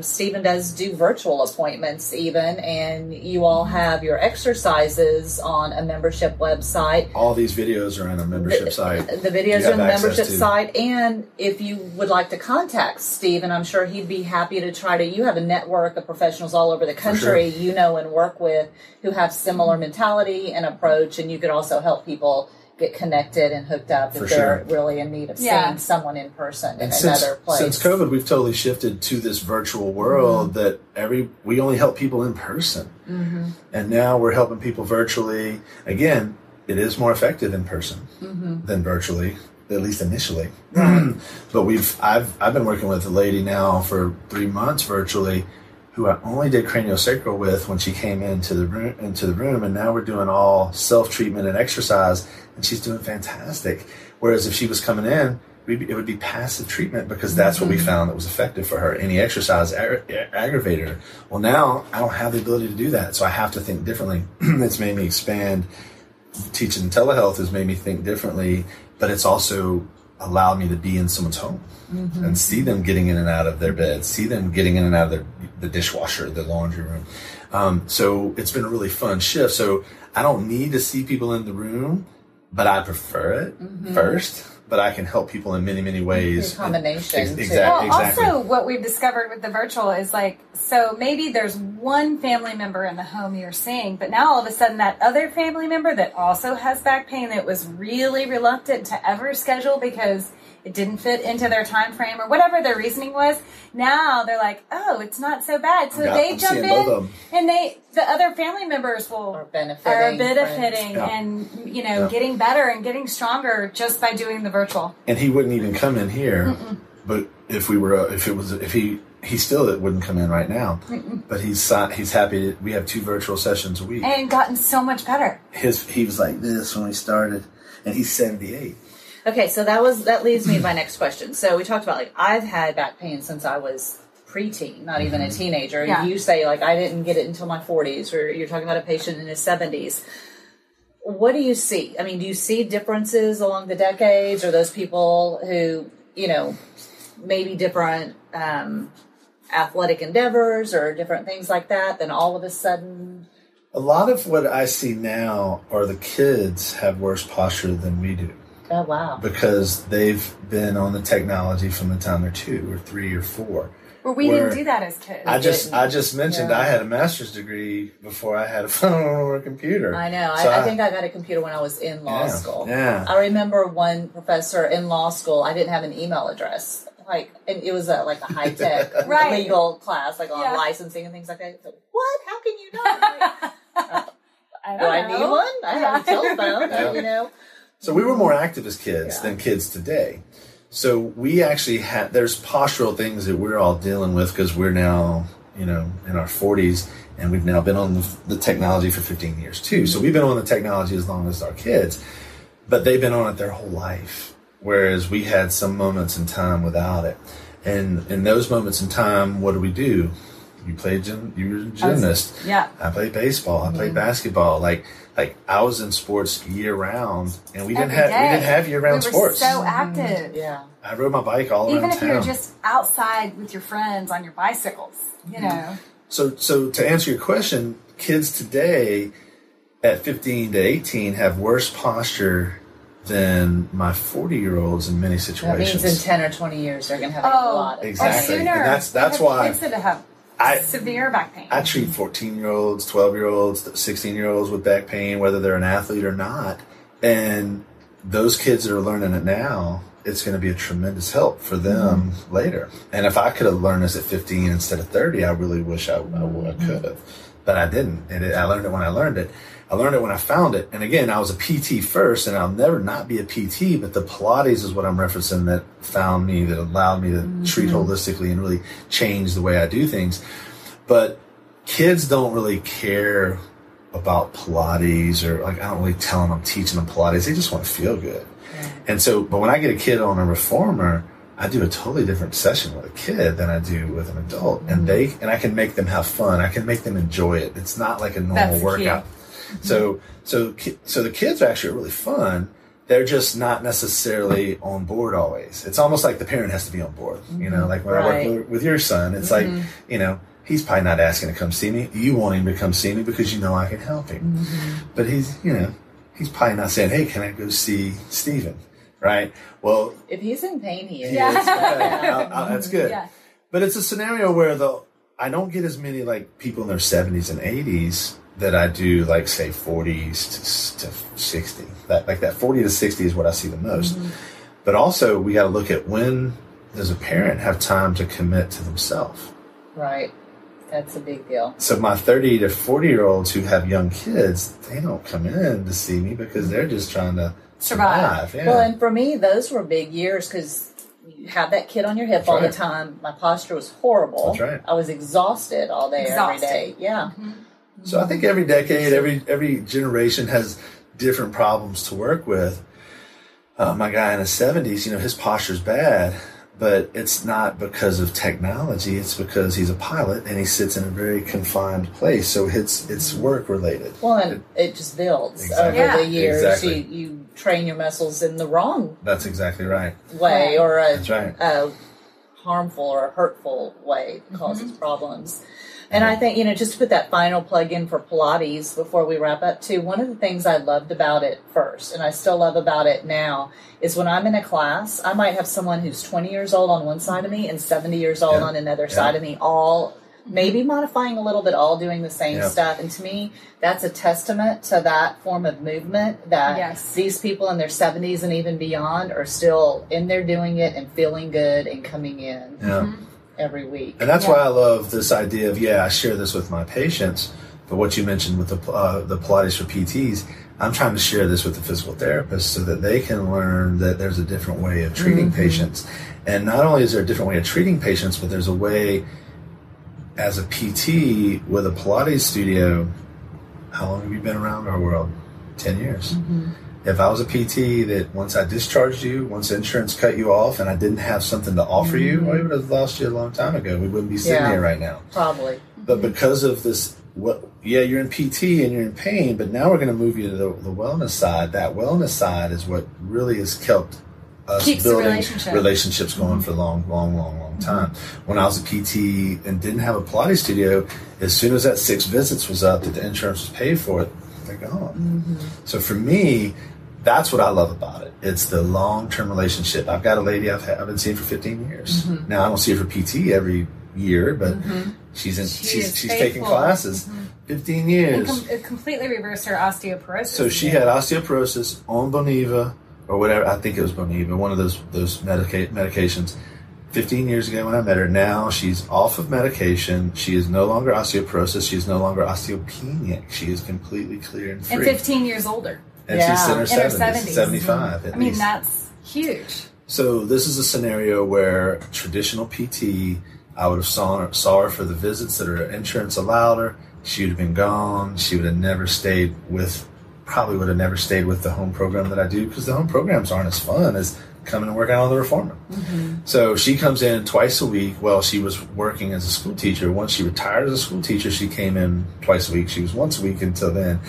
Steven does do virtual appointments even, and you all have your exercises on a membership website. All these videos are on a membership site. The videos are on the membership site, and if you would like to contact Steven, I'm sure he'd be happy to try to, you have a network of professionals all over the country, sure. And work with who have similar mentality and approach, and you could also help people get connected and hooked up if they're really in need of seeing someone in person in another place. Since COVID, we've totally shifted to this virtual world that we only help people in person. Mm-hmm. And now we're helping people virtually. Again, it is more effective in person than virtually, at least initially. But I've been working with a lady now for 3 months virtually who I only did craniosacral with when she came into the room, and now we're doing all self-treatment and exercise, and she's doing fantastic. Whereas if she was coming in, it would be passive treatment because that's what we found that was effective for her. Any exercise aggravated her. Well, now I don't have the ability to do that, so I have to think differently. It's made me expand. Teaching telehealth has made me think differently, but it's also allowed me to be in someone's home and see them getting in and out of their bed, see them getting in and out of the dishwasher, the laundry room. So it's been a really fun shift. So I don't need to see people in the room, but I prefer it first. But I can help people in many, many ways. Combination. Exactly. Also, what we've discovered with the virtual is so maybe there's one family member in the home you're seeing, but now all of a sudden that other family member that also has back pain that was really reluctant to ever schedule because it didn't fit into their time frame or whatever their reasoning was. Now they're like, oh, it's not so bad. So they jump in and the other family members are benefiting and, getting better and getting stronger just by doing the virtual. And he wouldn't even come in here, but he still wouldn't come in right now, but he's happy. We have 2 virtual sessions a week and gotten so much better. He was like this when we started and he's 78. Okay, so that leads me to my next question. So we talked about I've had back pain since I was preteen, not even a teenager. Yeah. You say I didn't get it until my 40s, or you're talking about a patient in his 70s. What do you see? I mean, do you see differences along the decades, or those people who maybe different athletic endeavors or different things like that? Then all of a sudden, A lot of what I see now are the kids have worse posture than we do. Oh, wow. Because they've been on the technology from the time they're 2 or 3 or 4. Well, we didn't do that as kids. I just mentioned I had a master's degree before I had a phone or a computer. I know. So I think I got a computer when I was in law school. Yeah. I remember one professor in law school, I didn't have an email address. And it was a high-tech legal class, on licensing and things like that. So, what? How can you not? I don't know. I need one? I have a telephone, you know. So we were more active as kids than kids today. So we actually had, there's postural things that we're all dealing with because we're now, in our 40s and we've now been on the technology for 15 years too. So we've been on the technology as long as our kids, but they've been on it their whole life. Whereas we had some moments in time without it. And in those moments in time, what do we do? You were a gymnast. I played baseball. I played basketball. Like I was in sports year round, and we didn't have year round sports. We were so active. Yeah. I rode my bike all around town. Even if you were just outside with your friends on your bicycles, you know. So to answer your question, kids today at 15 to 18 have worse posture than my 40-year-olds in many situations. That means in 10 or 20 years they're going to have a lot of exactly. Or sooner. And that's why severe back pain. I treat 14-year-olds, 12-year-olds, 16-year-olds with back pain, whether they're an athlete or not. And those kids that are learning it now, it's going to be a tremendous help for them later. And if I could have learned this at 15 instead of 30, I really wish I could have. But I didn't. I learned it when I learned it. I learned it when I found it. And again, I was a PT first, and I'll never not be a PT, but the Pilates is what I'm referencing that found me, that allowed me to treat holistically and really change the way I do things. But kids don't really care about Pilates or I don't really tell them I'm teaching them Pilates. They just want to feel good. Yeah. And so, but when I get a kid on a reformer, I do a totally different session with a kid than I do with an adult. Mm-hmm. And I can make them have fun. I can make them enjoy it. It's not like a normal workout. Cute. So the kids are actually really fun. They're just not necessarily on board always. It's almost like the parent has to be on board. When I work with your son, it's he's probably not asking to come see me. You want him to come see me because I can help him. Mm-hmm. But he's probably not saying, "Hey, can I go see Steven?" Right? Well, if he's in pain, he is. Yeah. That's good. Yeah. But it's a scenario where I don't get as many people in their 70s and 80s. That I do, 40s to 60. That 40 to 60 is what I see the most. Mm-hmm. But also, we got to look at when does a parent have time to commit to themselves? Right. That's a big deal. So my 30 to 40-year-olds who have young kids, they don't come in to see me because they're just trying to survive. Yeah. Well, and for me, those were big years because you had that kid on your hip all the time. My posture was horrible. That's right. I was exhausted all day, every day. Yeah. Mm-hmm. So I think every decade, every generation has different problems to work with. My guy in his 70s, his posture's bad, but it's not because of technology. It's because he's a pilot and he sits in a very confined place. So it's work related. Well, and it just builds over the years. Exactly. You train your muscles in the wrong. That's exactly right. Way or a harmful or hurtful way causes problems. And I think, just to put that final plug in for Pilates before we wrap up too, one of the things I loved about it first, and I still love about it now, is when I'm in a class, I might have someone who's 20 years old on one side of me and 70 years old on another side of me, all maybe modifying a little bit, all doing the same stuff. And to me, that's a testament to that form of movement that these people in their 70s and even beyond are still in there doing it and feeling good and coming in. Yeah. Mm-hmm. Every week. And that's why I love this idea of, I share this with my patients, but what you mentioned with the Pilates for PTs, I'm trying to share this with the physical therapist so that they can learn that there's a different way of treating patients. And not only is there a different way of treating patients, but there's a way as a PT with a Pilates studio. How long have you been around our world? 10 years. Mm-hmm. If I was a PT that once I discharged you, once insurance cut you off and I didn't have something to offer you, I would have lost you a long time ago. We wouldn't be sitting here right now. Probably. But because of this, you're in PT and you're in pain, but now we're going to move you to the wellness side. That wellness side is what really has kept us keeps building relationships going for a long time. Mm-hmm. When I was a PT and didn't have a Pilates studio, as soon as that 6 visits was up that the insurance was paid for it, they're gone. Mm-hmm. So for me, that's what I love about it. It's the long-term relationship. I've got a lady I've been seeing for 15 years. Mm-hmm. Now I don't see her for PT every year, but mm-hmm. she's taking classes. Mm-hmm. 15 years. And it completely reversed her osteoporosis. So she had osteoporosis on Boniva or whatever. I think it was Boniva, one of those medications. 15 years ago when I met her. Now she's off of medication. She is no longer osteoporosis. She is no longer osteopenic. She is completely clear and free. And 15 years older. And she's in her 70s, 75 at least. I mean, that's huge. So this is a scenario where traditional PT, I would have saw her for the visits that her insurance allowed her. She would have been gone. She would have never stayed with, the home program that I do, because the home programs aren't as fun as coming and working out on the reformer. Mm-hmm. So she comes in twice a week. Well, she was working as a school teacher. Once she retired as a school teacher, she came in twice a week. She was once a week until then.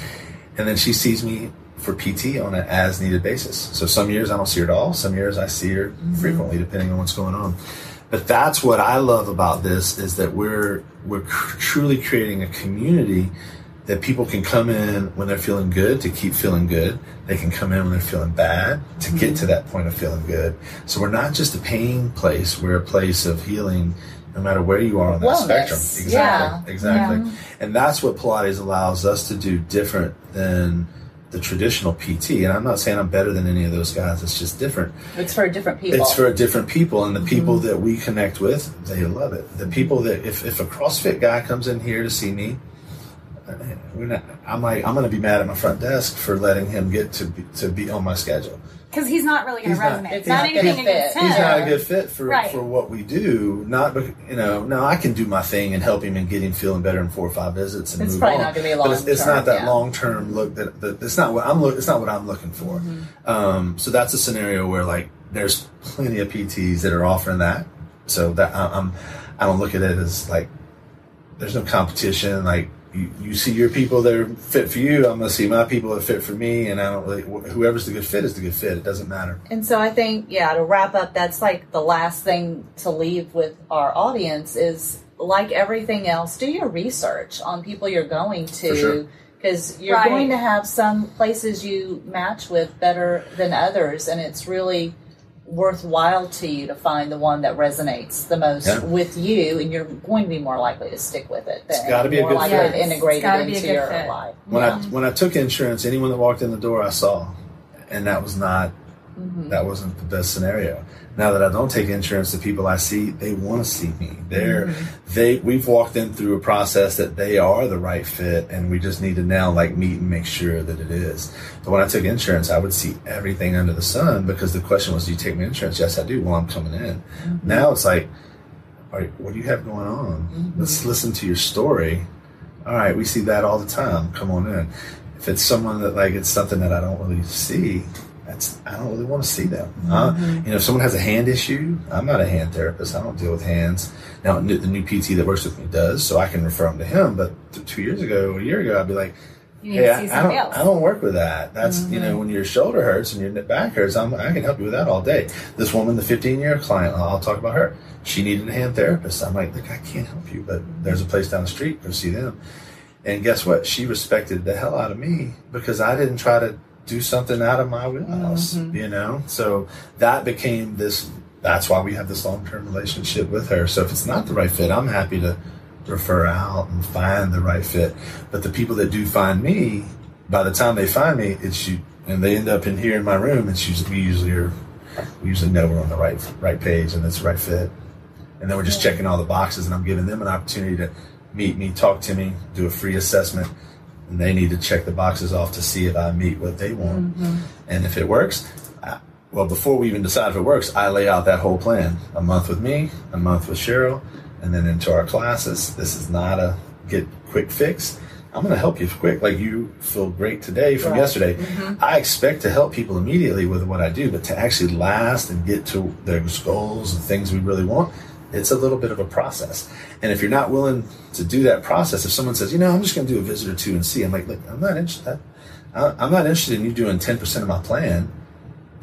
And then she sees me for PT on an as-needed basis. So some years I don't see her at all. Some years I see her mm-hmm. frequently, depending on what's going on. But that's what I love about this, is that we're truly creating a community that people can come in when they're feeling good to keep feeling good. They can come in when they're feeling bad to mm-hmm. get to that point of feeling good. So we're not just a pain place. We're a place of healing no matter where you are on that spectrum. Exactly. Yeah. And that's what Pilates allows us to do different than the traditional PT. And I'm not saying I'm better than any of those guys. It's just different. It's for a different people. And the people mm-hmm. that we connect with, they love it. The people that, if a CrossFit guy comes in here to see me, I'm going to be mad at my front desk for letting him get to be on my schedule. Because he's not really going to resonate. It's not anything against him. He's not a good fit for what we do. Now I can do my thing and help him and get him feeling better in 4 or 5 visits and move on. It's probably not going to be a long-term. But it's not that long-term look. It's not what I'm looking for. Mm-hmm. So that's a scenario where there's plenty of PTs that are offering that. So that I don't look at it as there's no competition. You see your people that are fit for you. I'm going to see my people that fit for me. And I don't really, whoever's the good fit is the good fit. It doesn't matter. And so I think, to wrap up, that's the last thing to leave with our audience is, like everything else, do your research on people you're going to. Because you're going to have some places you match with better than others. And it's really worthwhile to you to find the one that resonates the most with you, and you're going to be more likely to stick with it. It's got to be a good fit. Integrated into your life. When I took insurance, anyone that walked in the door I saw, and that was not mm-hmm. that wasn't the best scenario. Now that I don't take insurance, the people I see, they want to see me. Mm-hmm. We've walked in through a process that they are the right fit, and we just need to now meet and make sure that it is. But when I took insurance, I would see everything under the sun, because the question was, do you take my insurance? Yes, I do. Well, I'm coming in. Mm-hmm. Now it's all right, what do you have going on? Mm-hmm. Let's listen to your story. All right, we see that all the time. Come on in. If it's someone that it's something that I don't really see, I don't really want to see them. Mm-hmm. If someone has a hand issue, I'm not a hand therapist. I don't deal with hands. Now, the new PT that works with me does, so I can refer them to him. But 2 years ago, I'd be like, "Hey, I don't work with that. That's mm-hmm. When your shoulder hurts and your back hurts, I can help you with that all day." This woman, the 15-year client, I'll talk about her. She needed a hand therapist. I'm like, "Look, I can't help you, but there's a place down the street. Go see them." And guess what? She respected the hell out of me because I didn't try to do something out of my wheelhouse, mm-hmm. So that became this. That's why we have this long-term relationship with her. So if it's not the right fit, I'm happy to refer out and find the right fit. But the people that do find me, by the time they find me, it's you, and they end up in here in my room. And we usually know we're on the right page and it's the right fit. And then we're just checking all the boxes, and I'm giving them an opportunity to meet me, talk to me, do a free assessment. And they need to check the boxes off to see if I meet what they want. Mm-hmm. And if it works, before we even decide if it works, I lay out that whole plan. A month with me, a month with Cheryl, and then into our classes. This is not a quick fix. I'm going to help you quick. You feel great today from yesterday. Mm-hmm. I expect to help people immediately with what I do, but to actually last and get to their goals and things we really want, it's a little bit of a process. And if you're not willing to do that process, if someone says, I'm just going to do a visit or two and see, I'm like, look, I'm not interested in you doing 10% of my plan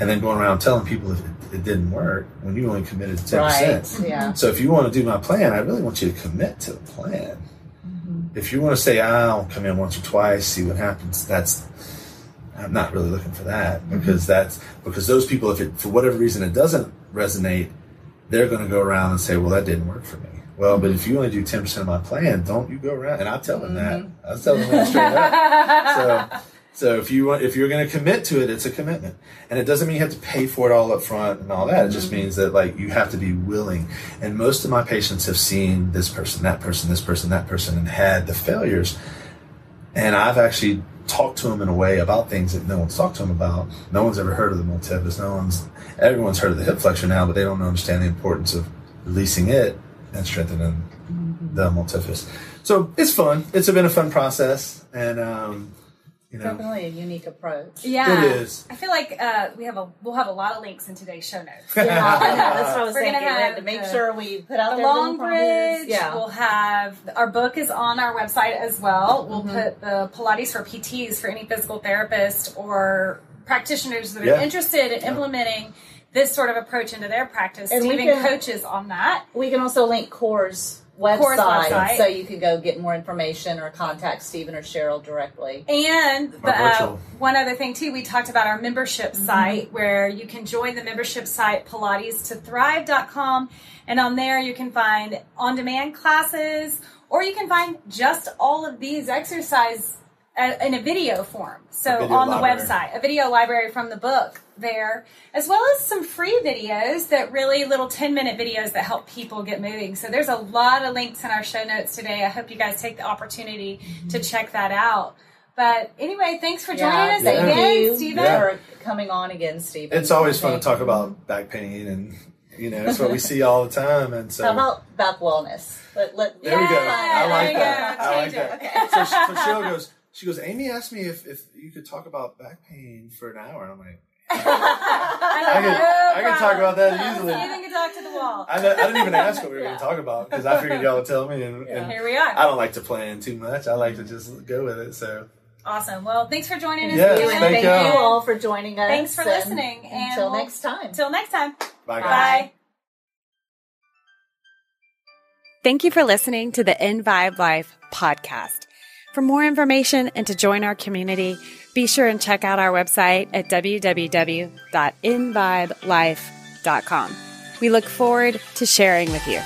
and then going around telling people if it didn't work when you only committed to 10%. Right. Yeah. So if you want to do my plan, I really want you to commit to the plan. Mm-hmm. If you want to say, I'll come in once or twice, see what happens, I'm not really looking for that, because mm-hmm. because those people, if it, for whatever reason it doesn't resonate, they're going to go around and say, well, that didn't work for me. Well, mm-hmm. but if you only do 10% of my plan, don't you go around. And I'll tell them mm-hmm. that. I'll tell them that straight up. So if you're going to commit to it, it's a commitment. And it doesn't mean you have to pay for it all up front and all that. Mm-hmm. It just means that, like, you have to be willing. And most of my patients have seen this person, that person, this person, that person, and had the failures. And I've actually talk to them in a way about things that no one's talked to them about. No one's ever heard of the multifidus. Everyone's heard of the hip flexor now, but they don't understand the importance of releasing it and strengthening mm-hmm. the multifidus. So it's fun. It's been a fun process, and definitely a unique approach. Yeah, it is. I feel like we'll have a lot of links in today's show notes. Yeah, that's what I was thinking. We have to make sure we put out the Longbridge. Yeah, we'll have our book is on our website as well. We'll mm-hmm. put the Pilates for PTs for any physical therapist or practitioners that are interested in implementing this sort of approach into their practice. And Steven coaches on that. We can also link Core's website, so you can go get more information or contact Steven or Cheryl directly. And one other thing too, we talked about our membership mm-hmm. site, where you can join the membership site PilatesToThrive.com, and on there you can find on-demand classes, or you can find just all of these exercises in a video form. So on the website, a video library from the book there, as well as some free videos that really little 10-minute videos that help people get moving. So there's a lot of links in our show notes today. I hope you guys take the opportunity mm-hmm. to check that out. But anyway, thanks for joining us again, Steven. Yeah. Or coming on again, Steven. It's always fun to talk about back pain, and it's what we see all the time. And so, how about back wellness? There we go. I like that. Okay. So Cheryl goes, she goes, Amy asked me if you could talk about back pain for an hour. And I'm like, I can talk about that easily. Steven can talk to the wall. I didn't even ask what we were going to talk about, because I figured y'all would tell me. And here we are. I don't like to plan too much. I like to just go with it. So awesome. Well, thanks for joining us. Yes, thank you all for joining us. Thanks for listening. And until next time. Until next time. Bye, guys. Bye. Thank you for listening to the InVibe Life podcast. For more information and to join our community, be sure and check out our website at www.invibelife.com. We look forward to sharing with you.